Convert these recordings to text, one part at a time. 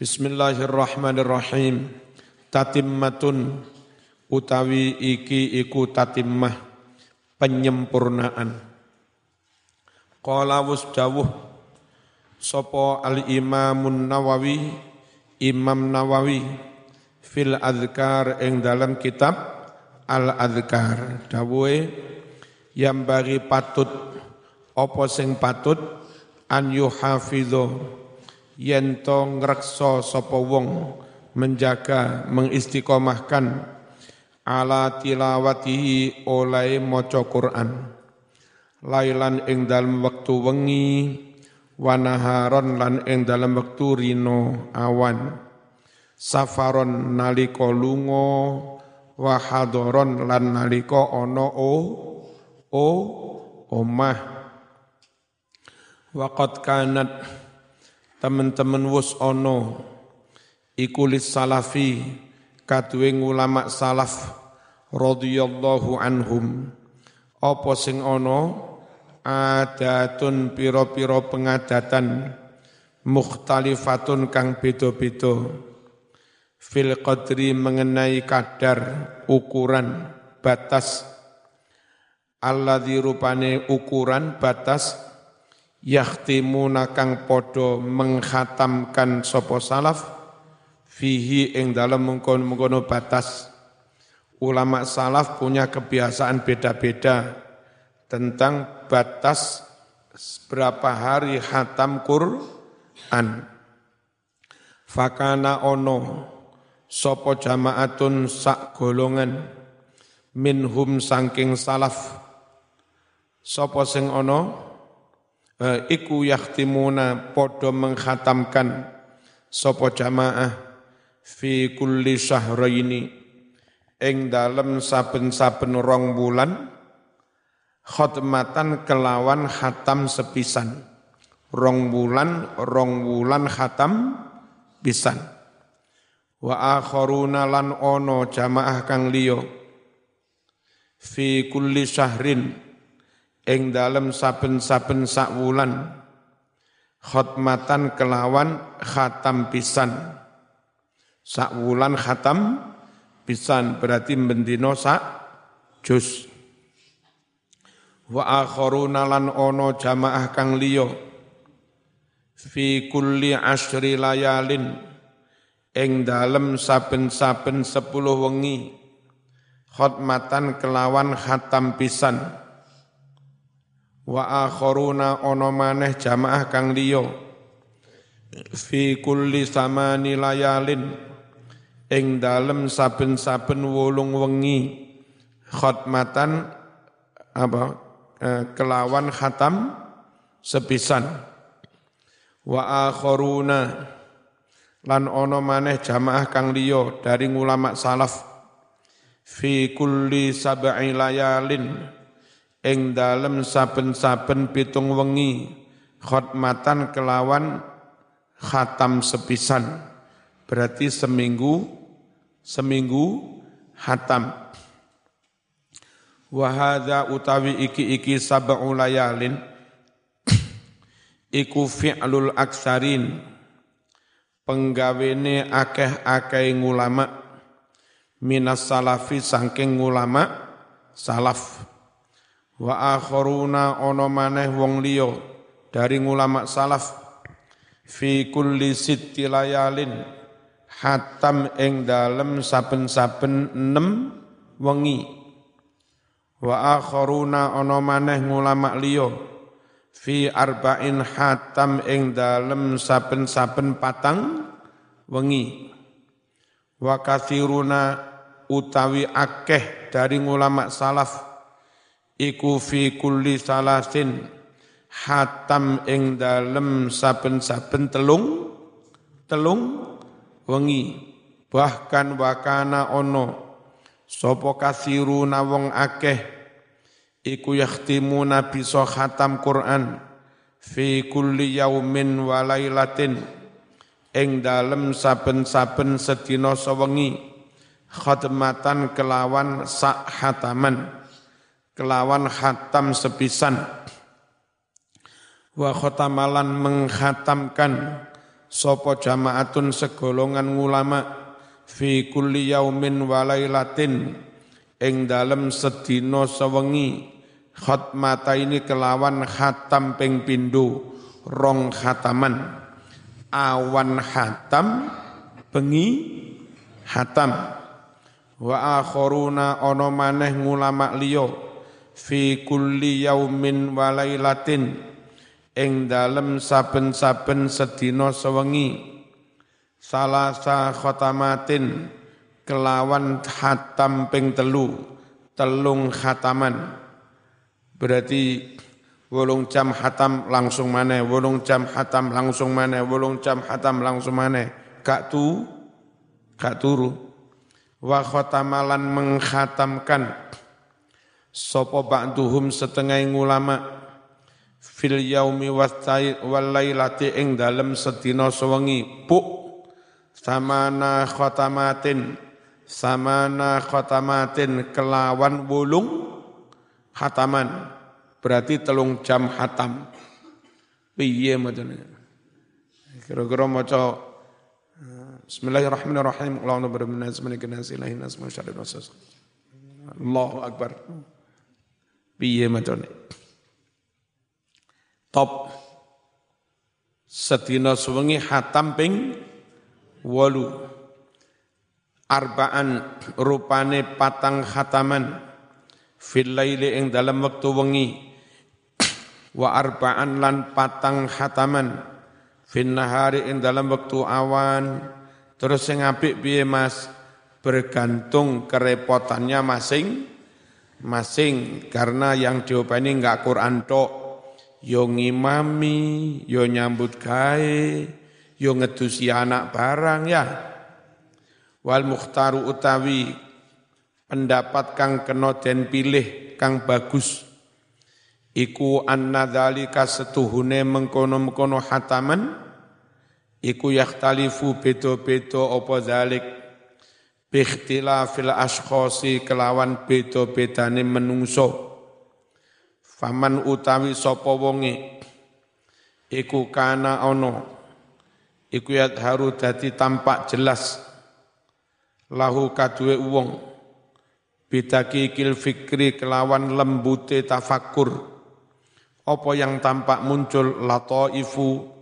Bismillahirrahmanirrahim. Tatimmatun utawi iki iku tatimmah, penyempurnaan. Qala wasdawuh sapa al-Imamun Nawawi, Imam Nawawi fil Adhkar ing dalam kitab Al-Adhkar. Dawuhe yang bagi patut apa sing patut an yuhafidhu yentong reksa sapa wong menjaga mengistiqomahkan ala tilawatihi oleh maca Quran lailan ing dalem wektu wengi wanaharon lan ing dalem wektu rino awan safaron nalika lunga wa hadaron lan nalika ana omah waqad kanat teman-teman wus ono ikulis salafi kaduweng ulama salaf radhiyallahu anhum apa sing ono adatun piro-piro pengadatan mukhtalifatun kang beda-beda fil qadri mengenai kadar ukuran batas alladzi rupane ukuran batas yahtimuna kang podo menghatamkan sopo salaf fihi ing dalam mengkono-mengkono batas. Ulama salaf punya kebiasaan beda-beda tentang batas berapa hari khatam Qur'an. Fakana ono sopo jamaatun sak golongan minhum sangking salaf sopo sing ono iku yakhtimuna podo menghatamkan sopo jamaah fi kulli syahraini ing dalem saben-saben rong bulan khatmatan kelawan khatam sepisan rong bulan khatam pisan wa akharuna lan ono jamaah kang liya fi kulli syahrin ing dalem saben-saben sakwulan khatmatan kelawan khatam pisan sakwulan khatam pisan berarti bendino sak juz wa akharuna lan ono jamaah kang liya fi kulli ashri layalin ing dalem saben-saben 10 wengi khatmatan kelawan khatam pisan wa akharuna ono maneh jamaah kang liya fi kulli samani layalin ing dalem saben-saben 8 wengi khatmatan kelawan khatam sepisan wa akharuna lan ono maneh jamaah kang liya dari ulama salaf fi kulli sab'i layalin ing dalem saben-saben 7 wengi khatmatan kelawan khatam sepisan berarti seminggu khatam wa hadza utawi iki sab'u layalin iku fi'lul aksarin penggawene akeh-akeh ulama minas salafi saking ulama salaf wa akharuna ono maneh wong liya dari ulama salaf fi kulli sitti layalin khatam ing dalem saben-saben 6 wengi wa akharuna ono maneh ulama liya fi arba'in khatam ing dalem saben-saben 4 wengi wa katsiruna utawi akeh dari ulama salaf iku fi kulli salasin khatam ing dalem saben-saben telung wengi bahkan wakana ono sapa kasiruna wong akeh iku yakhtimuna bisa khatam Quran fi kulli yaumin wa lailatin ing dalem saben-saben sedina sewengi khatmatan kelawan sak khataman kelawan khatam sepisan wa khatamalan menghatamkan sapa jamaatun segolongan ulama fi kulli yaumin wa lailatin ing dalem sedina sewengi khatmata ini kelawan khatam ping pindho rong khataman awan khatam bengi khatam wa akharuna ana maneh ulama liya fi kulli yaumin wa lailatin ing dalem saben-saben sedina sewengi salasa khatamatin kelawan khatam ping telu telung khataman berarti 8 jam khatam langsung maneh 8 jam khatam langsung maneh 8 jam khatam langsung maneh gak turu wa khatamalan mengkhatamkan sapa ba'duhum setengah ulama fil yaumi wal lailati ing dalem sedina sewengi puk samana khatamatin kelawan wulung khataman berarti 3 jam khatam piye madane kira-kira maca bismillahirrahmanirrahim Allahu akbar Allahu akbar piye madane top sedina sewengi khatam ping 8 arba'an rupane 4 khataman fil laili ing dalam wektu wengi wa arba'an lan 4 khataman fin nahari ing dalam wektu awan terus sing apik piye Mas bergantung kerepotannya masing-masing karena yang diopeni enggak Quran tok yo ngimami, yo nyambut gawe, yo ngedusi anak barang ya. Wal mukhtaru utawi pendapat kang kena den pilih kang bagus. Iku anna dzalika setuhune mengkono-mengkono khataman iku yakhtalifu beda-beda apa dzalik bi ikhtilafil ashkhasi kelawan beda-bedane menungso. Faman utawi sapa wonge iku kana ono iku yadharu dadi tampak jelas lahu kaduwe wong bidakikil fikri kelawan lembute tafakur apa yang tampak muncul lataifu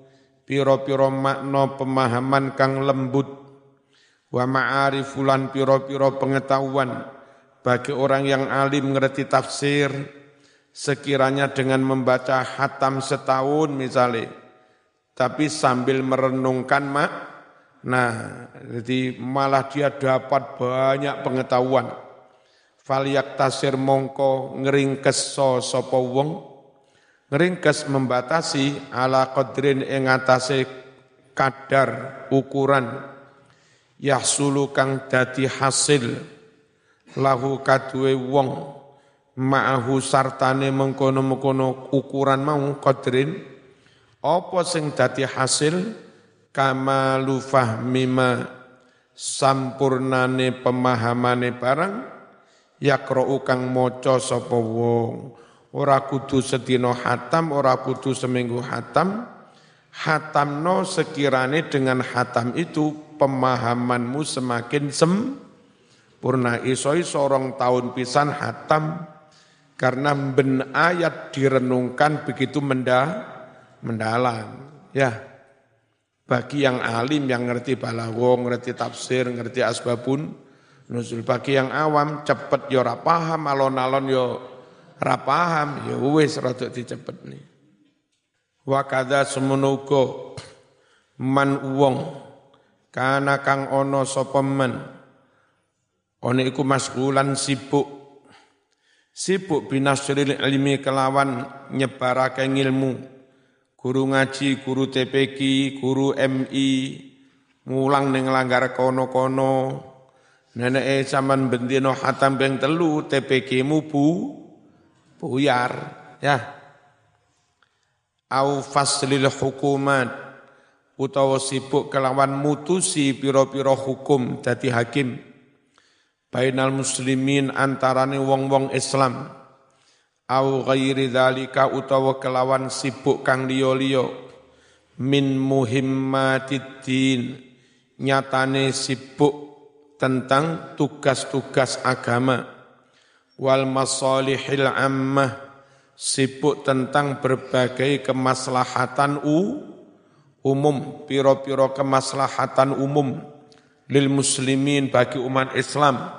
pira-pira makna pemahaman kang lembut wa ma'arifulan pira-pira pengetahuan bagi orang yang alim ngerti tafsir. Sekiranya dengan membaca khatam setahun misalnya, tapi sambil merenungkan jadi malah dia dapat banyak pengetahuan. Falyak tasir mongko ngeringkes sapa wong, ngeringkes membatasi ala qadrin ing atase kadar ukuran yahsulu kang dadi hasil lahu kaduwe wong. Ma'ahu sartane mengkono-mengkono ukuran mau qadrin apa sing dadi hasil kamalu fahmima sampurnane pemahamane barang yakra'u kang maca sapa wong ora kudu sedina khatam ora kudu seminggu khatam khatamno sekirane dengan khatam itu pemahamanmu semakin sempurna iso-iso rong tahun pisan khatam karena ben ayat direnungkan begitu mendalam. Ya, bagi yang alim, yang ngerti balaghah, ngerti tafsir, ngerti asbabun nuzul. Bagi yang awam, cepet ya ora paham, alon-alon ya ora paham, ya wis rada dicepet nih. Wa kadza semono uga man wong kana kang ana sapa men ana iku masghulan sibuk binasril ilmi kelawan nyebarake ilmu guru ngaji guru TPQ guru MI ngulang ning langgar kono-kono neneke sampean bendino khatam ping 3 TPQ-mu buyar ya au faslil hukumat utawa sibuk kelawan mutusi pira-pira hukum dadi hakim bainal muslimin antarane wong-wong Islam au ghairi dzalika utawa kelawan sibuk kang liya-liya min muhimmatiddin, nyatane sibuk tentang tugas-tugas agama, wal masalihil ammah, sibuk tentang berbagai kemaslahatan umum, piro-piro kemaslahatan umum lil muslimin bagi umat Islam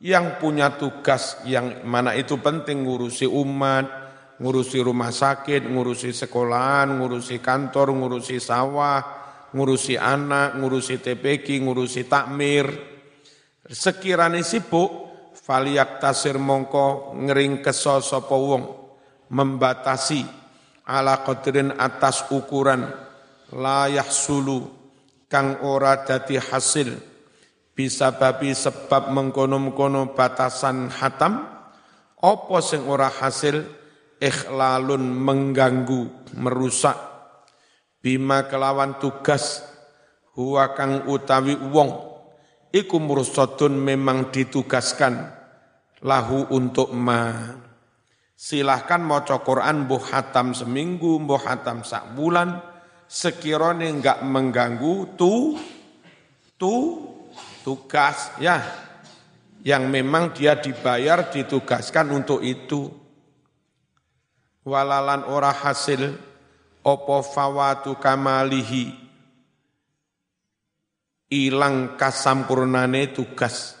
yang punya tugas yang mana itu penting, ngurusi umat, ngurusi rumah sakit, ngurusi sekolahan, ngurusi kantor, ngurusi sawah, ngurusi anak, ngurusi TPK, ngurusi takmir. Sekiranya sibuk, faliyak tasir mongko ngering keso sapa wong, membatasi ala qadrin atas ukuran, layah sulu, kang ora dadi hasil, bisababi sebab mengkono-mengkono batasan hatam, opo sing ora hasil, ikhlalun mengganggu, merusak, bima kelawan tugas, huwa kang utawi wong, iku mursadun memang ditugaskan, lahu untuk ma. Silahkan maca Quran mbuh hatam seminggu, mbuh hatam sak bulan, sekiranya enggak mengganggu tugas, ya, yang memang dia dibayar, ditugaskan untuk itu. Walalan ora hasil opo fawatu kamalihi, ilang kasampurnane tugas.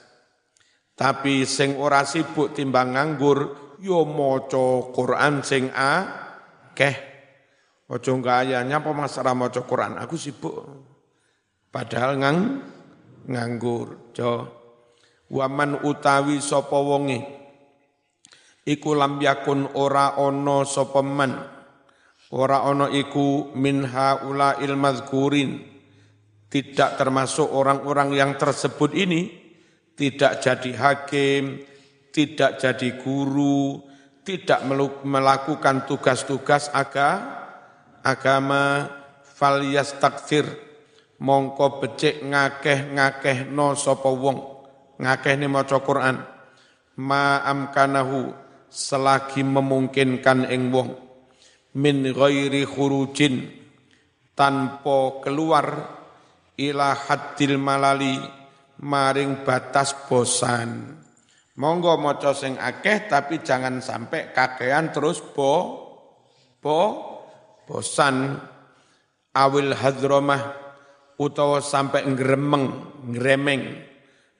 Tapi sing ora sibuk timbang nganggur, yo maca Quran sing akeh. Ojo gayanya apa mas ra maca Quran, aku sibuk padahal nganggur. Jo waman utawi sapa wonge iku lam yakun ora ono sopeman, ora ono iku minha ula ilmadhkurin, tidak termasuk orang-orang yang tersebut ini, tidak jadi hakim, tidak jadi guru, tidak melakukan tugas-tugas agama, fal yastakthir, mongko becik ngakeh-ngakeh no sapa wong, ngakeh ni maca Quran, ma'amkanahu, selagi memungkinkan ing wong min ghairi khurujin, tanpa keluar ila haddil malali, maring batas bosan. Monggo maca sing akeh tapi jangan sampai kakean terus bosan awil hadramah, utawa sampai ngremeng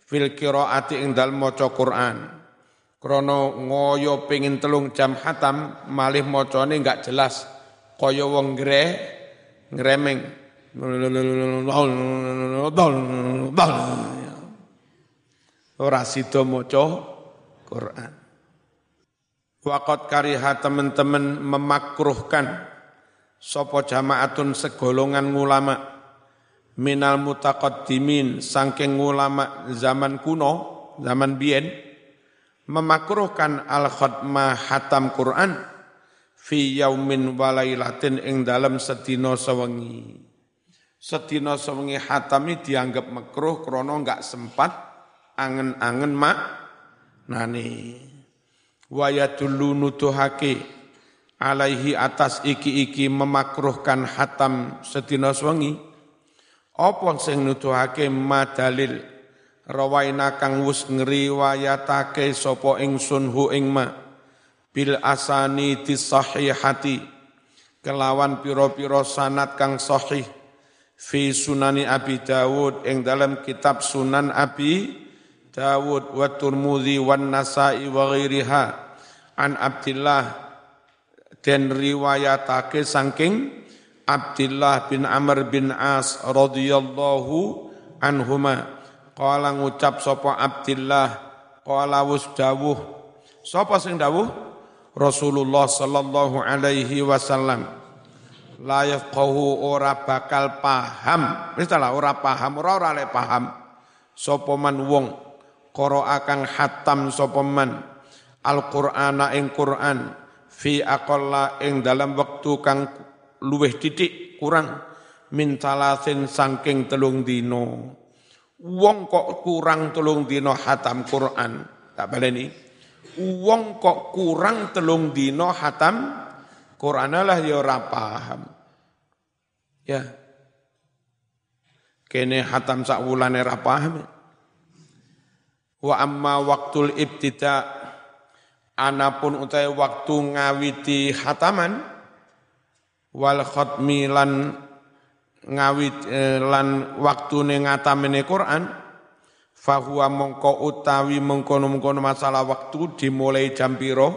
fil qiraati ing dalem maca Quran. Krono ngoyo pengin 3 jam hatam, malih mocone enggak jelas, koyo wong ngremeng. Ora sida maca Quran. Waqad kariha, teman-teman memakruhkan sapa jamaatun segolongan ulama minal mutaqaddimin, saking ulama zaman kuno, zaman biyen, memakruhkan al-khutmah hatam Quran fi yaumin walailatin ing dalam sedina sewengi. Sedina sewengi hatami dianggap makruh krono enggak sempat angen-angen maknane. Wa yadullu nutuhake alaihi atas iki-iki memakruhkan hatam sedina sewengi. Apa sing nutuhake madalil rawaina kang wis ngriwayatake sapa ingsun hu ing ma bil asani tisahihati, kelawan pira-pira sanad kang sahih fi sunani Abi Dawud ing dalam kitab Sunan Abi Dawud wa Tirmidzi wan Nasa'i wa ghairiha an Abdillah, den riwayatake saking Abdillah bin Amr bin As radhiyallahu anhuma. Qala ngucap sapa Abdillah, qala wus dawuh, sapa sing dawuh? Rasulullah sallallahu alaihi wasallam, la yafqahu ora bakal paham, misalnya ora paham sapa man wong qara akang hatam sapa man al-Qur'ana ing Qur'an fi aqalla ing dalam wektu kang luweh titik kurang min talasin saking 3 dina. Wong kok kurang 3 dina hatam Quran, tak baleni. Wong kok kurang 3 dina hatam Quran, lah ya ora paham. Ya. Kene hatam sak wulane ra paham. Wa amma waktul ibtida, anapun utai waktu ngawiti hataman, wal khatmi lan ngawit lan waktune ngatamene Quran, fahuwa mongko utawi mengkono-mengkono masalah waktu dimulai jam piro,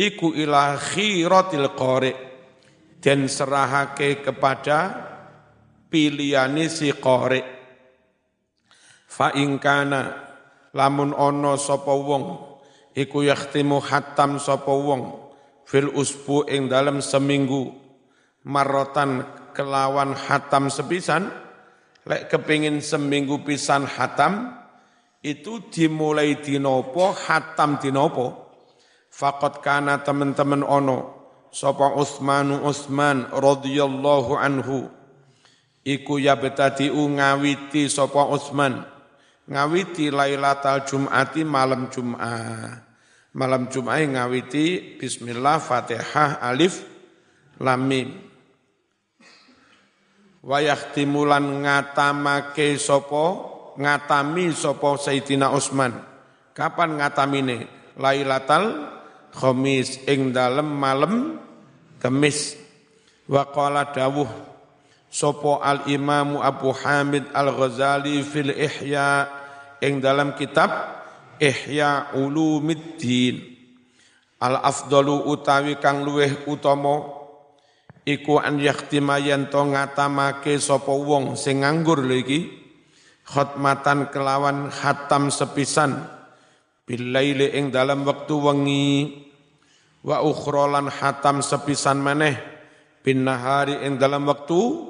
iku ila khiratil qori, dan serahake kepada pilihane si qori. Fa ingkana lamun ono sapa wong iku yakhtimu hatam sapa wong fil usbu ing dalam seminggu marotan kelawan hatam sepisan. Lek kepingin seminggu pisan hatam itu dimulai dinopo hatam dinopo. Faqad kana teman-teman ono sapa Utsman radhiyallahu anhu iku yabtadi'u ngawiti sapa Utsman ngawiti lailatal jum'ati malam Jum'ah. Malam Jum'ah ngawiti bismillah Fatihah alif lam mim. Wa yakhtimulan ngatamake sapa ngatami sapa Sayyidina Utsman. Kapan ngatamine? Lailatul Khamis ing dalem malam Kamis. Wa qala dawuh sapa al-Imam Abu Hamid Al-Ghazali fil Ihya ing dalam kitab Ihya Ulumiddin, al-afdalu utawi kang luweh utama iku an yakhtima yanto ngatamake sapa wong sing nganggur lho iki khatmatan kelawan khatam sepisan bilaile ing dalam wektu wengi wa ukhra lan khatam sepisan maneh bin nahari ing dalam wektu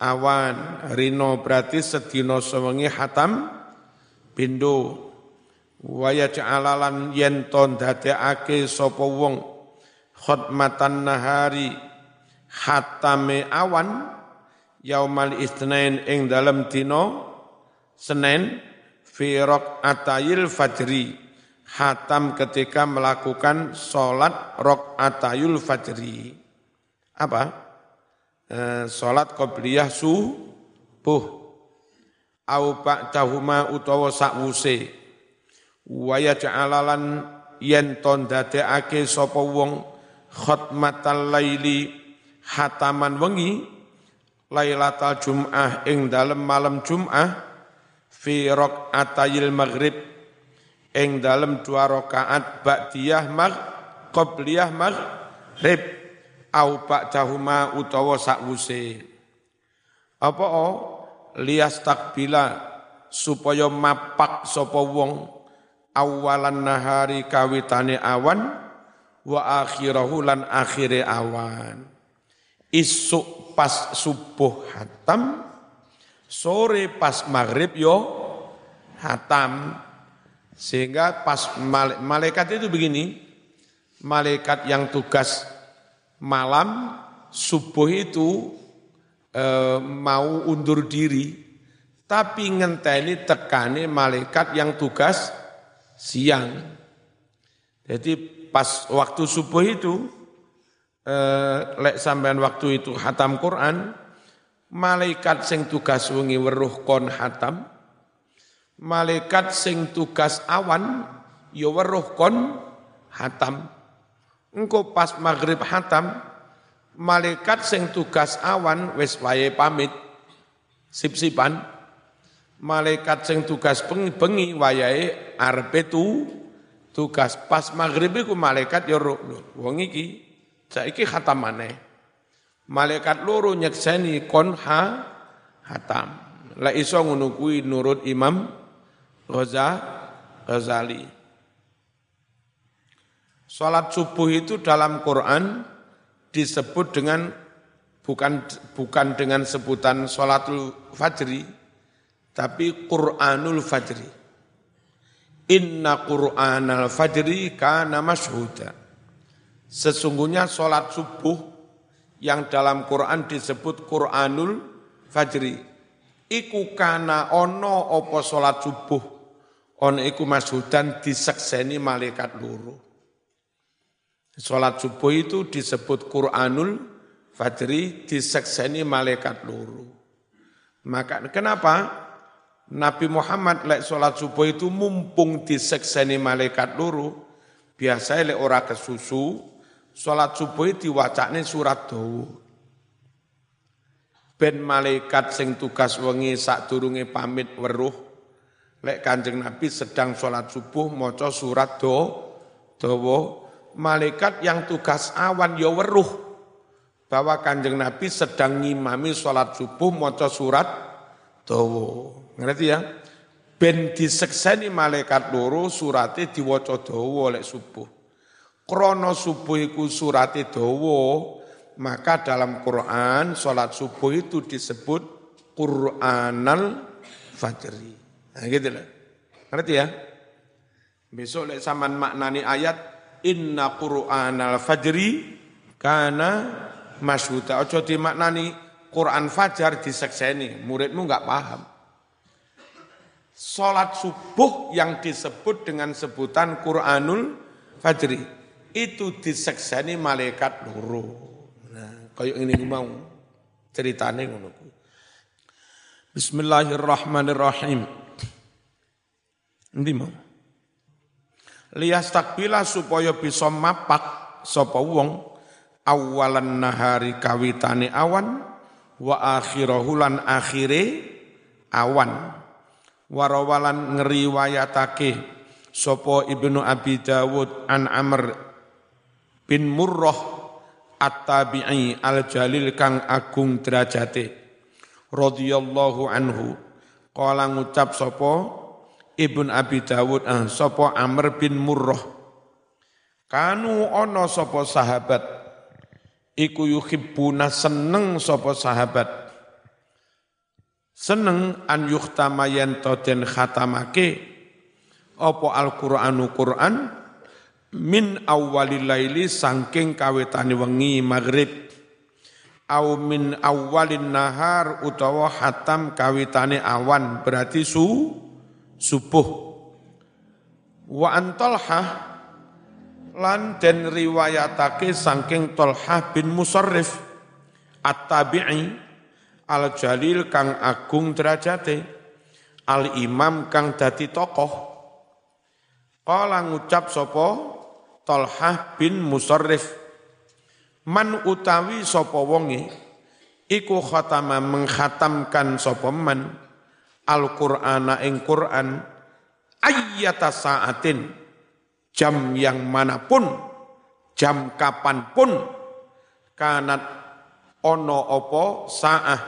awan rino berarti sedina sewengi khatam pindho. Waya ja'alalan yenton dadekake sapa wong khutmatan nahari khatame awan yaumal itsnain ing dalem dina Senin fi raqatayil fajri khatam ketika melakukan salat raqatayul fajri salat qabliyah subuh au ba'dahuma utawa sakwuse. Wa yaj'alalan yanton dadekake sapa wong khatmatal laili khataman wengi lailatul jum'ah ing dalem malam Jum'ah fi raqatayil maghrib ing dalem dua rakaat ba'diyah qabliyah maghrib au ba'dahuma utawa sakwuse. Apa lias takbila supaya mapak sapa wong awalan nahari kawitane awan wa akhirahu lan akhire awan. Isuk pas subuh hatam, sore pas maghrib yo hatam. Sehingga pas malaikat itu begini, malaikat yang tugas malam subuh itu mau undur diri, tapi ngenteni tekane malaikat yang tugas siang. Jadi pas waktu subuh itu, lek sampean waktu itu hatam Quran, malaikat sing tugas wengi weruh kon hatam, malaikat sing tugas awan ya weruh kon hatam. Engko pas maghrib hatam, malaikat sing tugas awan wis wae pamit sip-sipan. Malaikat sing tugas bengi wayahe arepe tugas pas maghribi ku malaikat ya wong iki saiki khatam maneh. Malaikat loro nyekseni kon khatam. La iso ngono kuwi nurut Imam Ghazali. Salat subuh itu dalam Quran disebut dengan bukan dengan sebutan salatul fajri, tapi Qur'anul Fajri. Inna Qur'anal Fajri kana mashhuda. Sesungguhnya sholat subuh yang dalam Qur'an disebut Qur'anul Fajri. Iku kana ono opo sholat subuh. Ono iku mashhudan disekseni malaikat loro. Sholat subuh itu disebut Qur'anul Fajri disekseni malaikat loro. Maka kenapa Nabi Muhammad lek sholat subuh itu mumpung disekseni malaikat loro, biasanya lek ora kesusu sholat subuh diwacane surat Daud. Ben malaikat sing tugas wengi sadurunge pamit weruh lek Kanjeng Nabi sedang sholat subuh maca surat Daud. Malaikat yang tugas awan ya weruh bahwa Kanjeng Nabi sedang ngimami sholat subuh maca surat dawa. Ngerti ya? Ben disekseni malaikat loro surate diwaca dawa lek subuh. Krana subuh iku surate dawa, maka dalam Quran sholat subuh itu disebut Qur'anal Fajri. Nah, gitu lah. Ngerti ya? Besok lek sampean maknani ayat inna Qur'anal Fajri kana masyhuda, ojo dimaknani Quran Fajar disekseni, muridmu enggak paham. Salat subuh yang disebut dengan sebutan Quranul Fajri itu disekseni malaikat loro. Nah, kayak ini mau ceritane ngono. Bismillahirrahmanirrahim. Endi mau? Lias takbila supaya bisa mapak sapa wong awalan nahari kawitane awan wa akhirahulan akhire awan warawalan ngeriwayatake sopo Ibnu Abi Dawud an Amr bin Murrah at-tabi'i al-jalil kang agung derajate radhiyallahu anhu qala ngucap sopo Ibnu Abi Dawud sopo Amr bin Murrah kanu ono sopo sahabat iku yuhibbuna seneng sapa sahabat seneng an yuhtama yanto den khatamake apa Al-Qur'anu Qur'an min awwalil laili saking kawetane wengi maghrib au min awwalin nahar utawa khatam kawetane awan berarti subuh wa antalha lan den riwayatake saking Tolhah bin Musarrif at-tabi'i al-jalil kang agung derajate al-imam kang dadi tokoh. Kala ngucap sapa Tolhah bin Musarrif man utawi sapa wonge iku khatama mengkhatamkan sapa man al-Qur'ana ing Qur'an ayyata sa'atin jam yang manapun, jam kapanpun, kanat ono opo sa'ah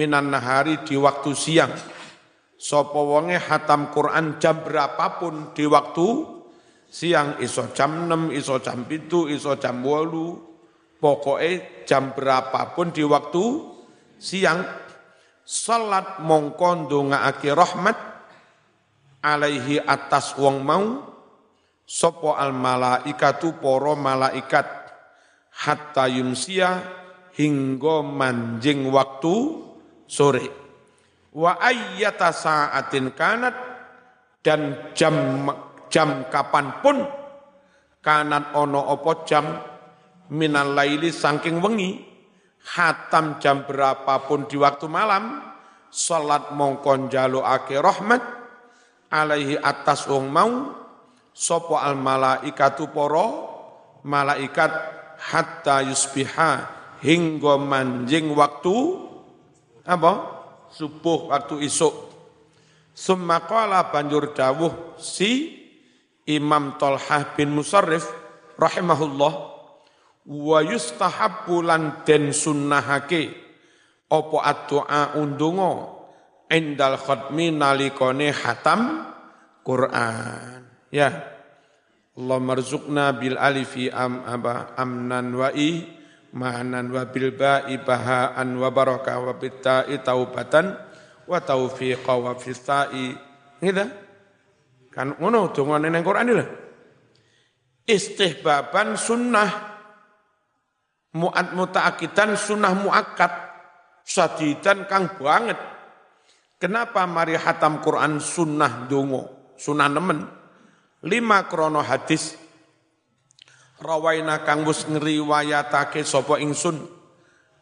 minan nahari di waktu siang. Sopo wonge hatam Quran jam berapapun di waktu siang, iso jam 6, iso jam 7, iso jam 8, pokoknya jam berapapun di waktu siang, salat mongko ndongaake rahmat alaihi atas wong mau, sopo al-malaikatu poro malaikat hatta yumsia hingga manjing waktu sore. Wa ayyata sa'atin kanat dan jam kapanpun kanat ono opo jam minal laili saking wengi hatam jam berapapun di waktu malam salat mongkon jaluake rahmat alaihi atas wong mau sopo al malaikatu poro malaikat hatta yusbiha hingga manjing waktu apa subuh waktu isuk. Summa qala banjur dawuh si Imam Tolhah bin Musarrif rahimahullah wa yustahabbu lan den sunnahake apa addu'a undonga endal khatmi nalikone khatam Quran. Ya, Allah marzuqna bil alifi amnan wa'i ma'anan wa bil ba'i baha'an wa baraka wa bitta'i taubatan wa taufiqa wa fista'i. Gitu. Kan ngono dongane nang Quran lho. Istihbaban sunnah mu'at muta'akidan sunnah mu'akkad sadidan kang banget. Kenapa mari hatam Quran sunnah dongo, sunnah nemen? Lima krono hadis rawaina kang wis ngriwayatake sapa ingsun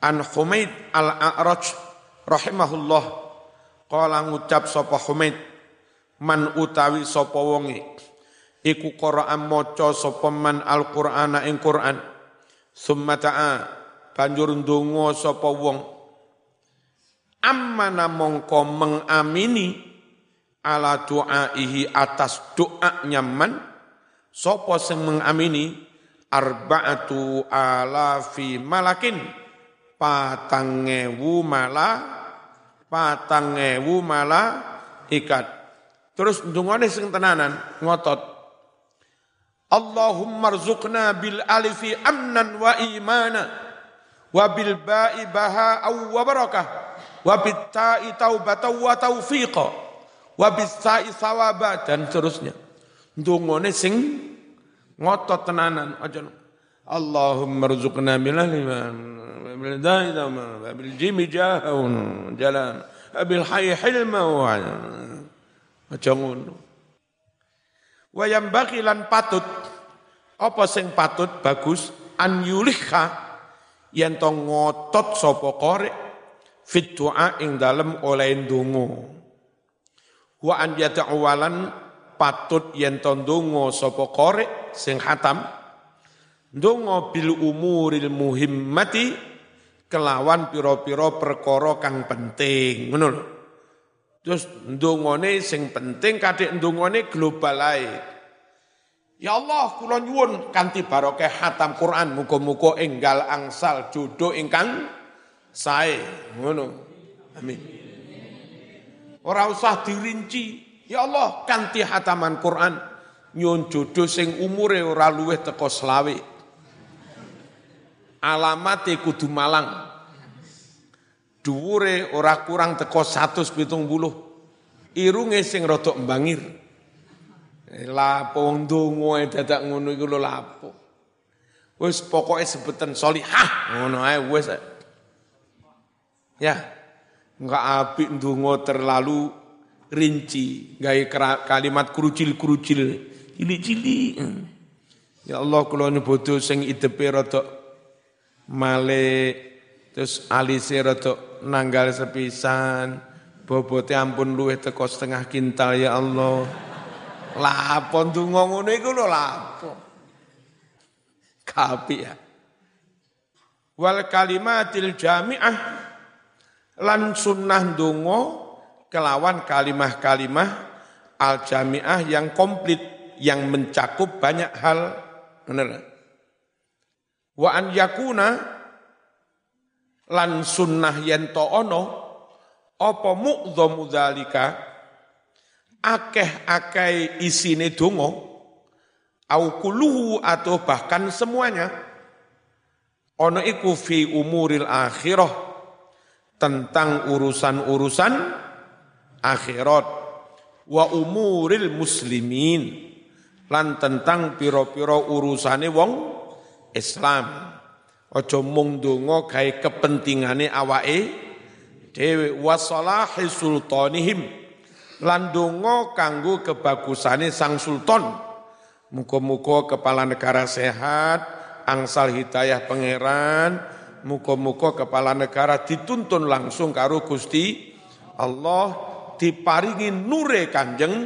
an Humaid al-A'raj rahimahullah qala ngucap sapa Humaid man utawi sapa wonge iku qara'a maca sapa man al-Qur'ana ing Qur'an summa ta'a banjur ndonga sapa wong ammana mongko mengamini ala du'aihi atas doanya man sapa sing mengamini arba'atu alafi malakin patang ewu mala ikat terus ndungone sing tenanan ngotot Allahumma rzuqna bil alifi amnan wa imana wa bil ba'i baha aw wa barakah wa bit ta'i taubatan wa taufiqa wabisai sawaba dan seterusnya. Ndungone sing ngotot tenanan aja. Allahumma rzuqna bil iman bil daidama bil jimi jahun jalan bil hayy hilma wa aja ngono. Wa yambaghi lan patut apa sing patut bagus an yulikha yen to ngotot sapa qari fit du'a ing dalem oleh ndonga. Wa an yata'awalan patut yen tondongo sapa qari sing khatam ndonga bil umuril muhimmati kelawan pira-pira perkara kang penting ngono lho terus ndongone sing penting kadek ndongone global ae ya Allah kula nyuwun kanthi barokah khatam Quran muga-muga enggal angsal jodoh ingkang sae ngono amin. Ora usah dirinci. Ya Allah, kanthi hataman Quran nyun jodoh sing umure ora luwih teko selawe. Alamate kudu Malang. Dhuwure ora kurang teko 170. Irunge sing rodok mbangir. Lapo ndongoe dadak ngono iku lho lapo. Wis pokoke sebeten salihah ngono ae wis. Ya. Enggak apik ndonga terlalu rinci, gawe kalimat kerucil-kerucil, cilik-cilik. Ya Allah kula nyebodho sing idepe rada male terus alise rada nanggal sepisan, bobote ampun luwih teko setengah kintal ya Allah. Lah apa ndonga ngono iku lho lapo. Apik ya. Wal kalimatil jami'ah lan sunnah ndonga kelawan kalimah-kalimah al-jami'ah yang komplit yang mencakup banyak hal bener. Wa an yakuna lan sunnah yen to ono apa mu'dhamu dzalika akeh-akeh isine donga au kulluhu atau bahkan semuanya ono iku fi umuril akhirah tentang urusan-urusan akhirat wa umuril muslimin lan tentang pira-pira urusane wong Islam aja mung ndonga gawe kepentingane awake dhewe wa salahi sultanihim lan ndonga kanggo kebagusane sang sultan muga-muga kepala negara sehat angsal hidayah pangeran muka-muka kepala negara dituntun langsung karo Gusti Allah diparingi nure Kanjeng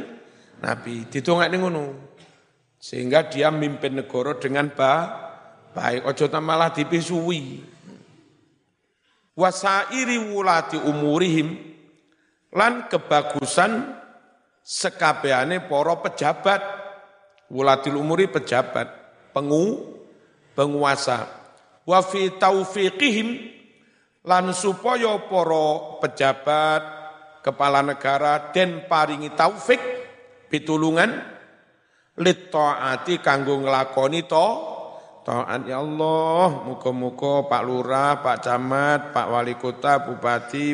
Nabi ditongakne ngono sehingga dia mimpin negara dengan baik aja malah dipisuwi wasairi wulati umurihim lan kebagusan sekabehane para pejabat wulatil umuri pejabat penguasa wa fi taufiqihim lan supaya para pejabat kepala negara den paringi taufik pitulungan lit taati kanggo nglakoni taat ya Allah muga-muga Pak Lurah, Pak Camat, Pak Wali Kota, Bupati,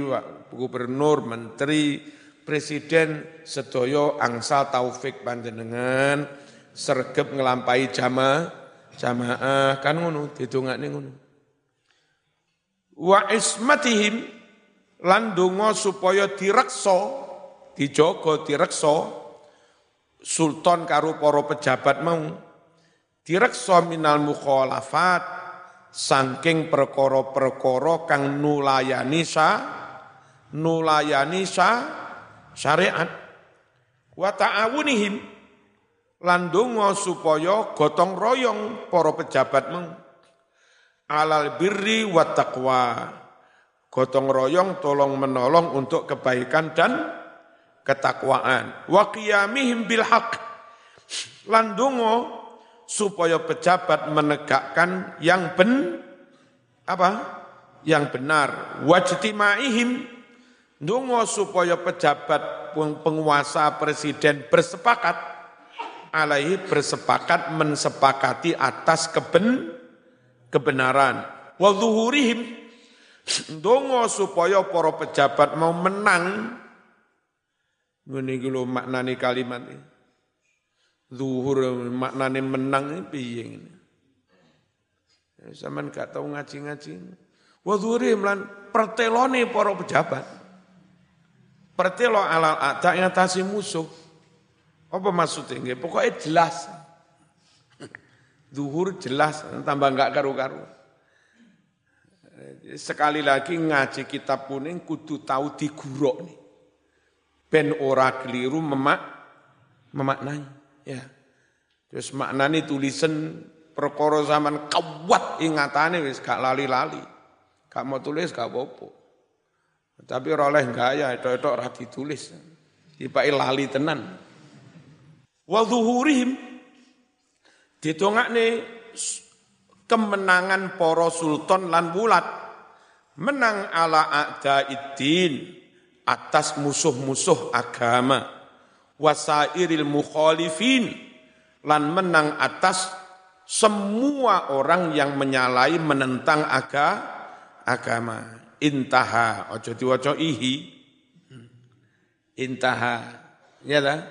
Gubernur, Menteri, Presiden sedaya angsal taufik panjenengan sregep nglampahi jamaah kan ngono ditungakne ngono wa ismatihim lan donga supaya direksa dijaga direksa sultan karo para pejabat mau Direksa minal mukhalafat saking perkara-perkara kang nulayani syariat. Wa ta'awunihim lan donga supaya gotong royong para pejabat mung alal birri wat taqwa. Gotong royong tolong menolong untuk kebaikan dan ketakwaan. Wa qiyamihim bil haqq lan donga supaya pejabat menegakkan yang benar. Wa ijtimaihim donga supaya pejabat penguasa presiden bersepakat alaihi mensepakati atas kebenaran. Wa zuhurihim donga supaya para pejabat mau menang. Ngene iki lho maknane kalimat iki. Zuhur maknane menang piye ngene. Sampeyan gak tau ngaji-ngaji. Wa zuhurihim lan pertelone para pejabat. Pertelo alal ada ngatasi musuh. Apa maksudnya nggih? Pokoke jelas. Zuhur jelas tambah enggak karu-karu. Sekali lagi ngaji kitab kuning kudu tahu digurok nih. Ben ora keliru memaknai ya. Terus maknane tulisan perkara zaman kuat ingatane wis gak lali-lali. Gak mau tulis gak apa-apa. Tapi ora oleh gaya etok-etok ora ditulis. Dipake lali tenan. Wa zuhurihim ditongakne kemenangan para sultan lan bulat menang ala a'daiddin atas musuh-musuh agama wasairil mukhalifin lan menang atas semua orang yang menyalahi menentang agama intaha ojo diwaca ihi intaha nyala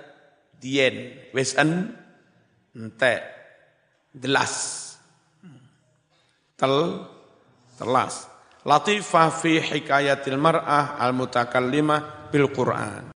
dien wis ente jelas telas latifah fi hikayatil mar'ah al mutakallimah bil Qur'an.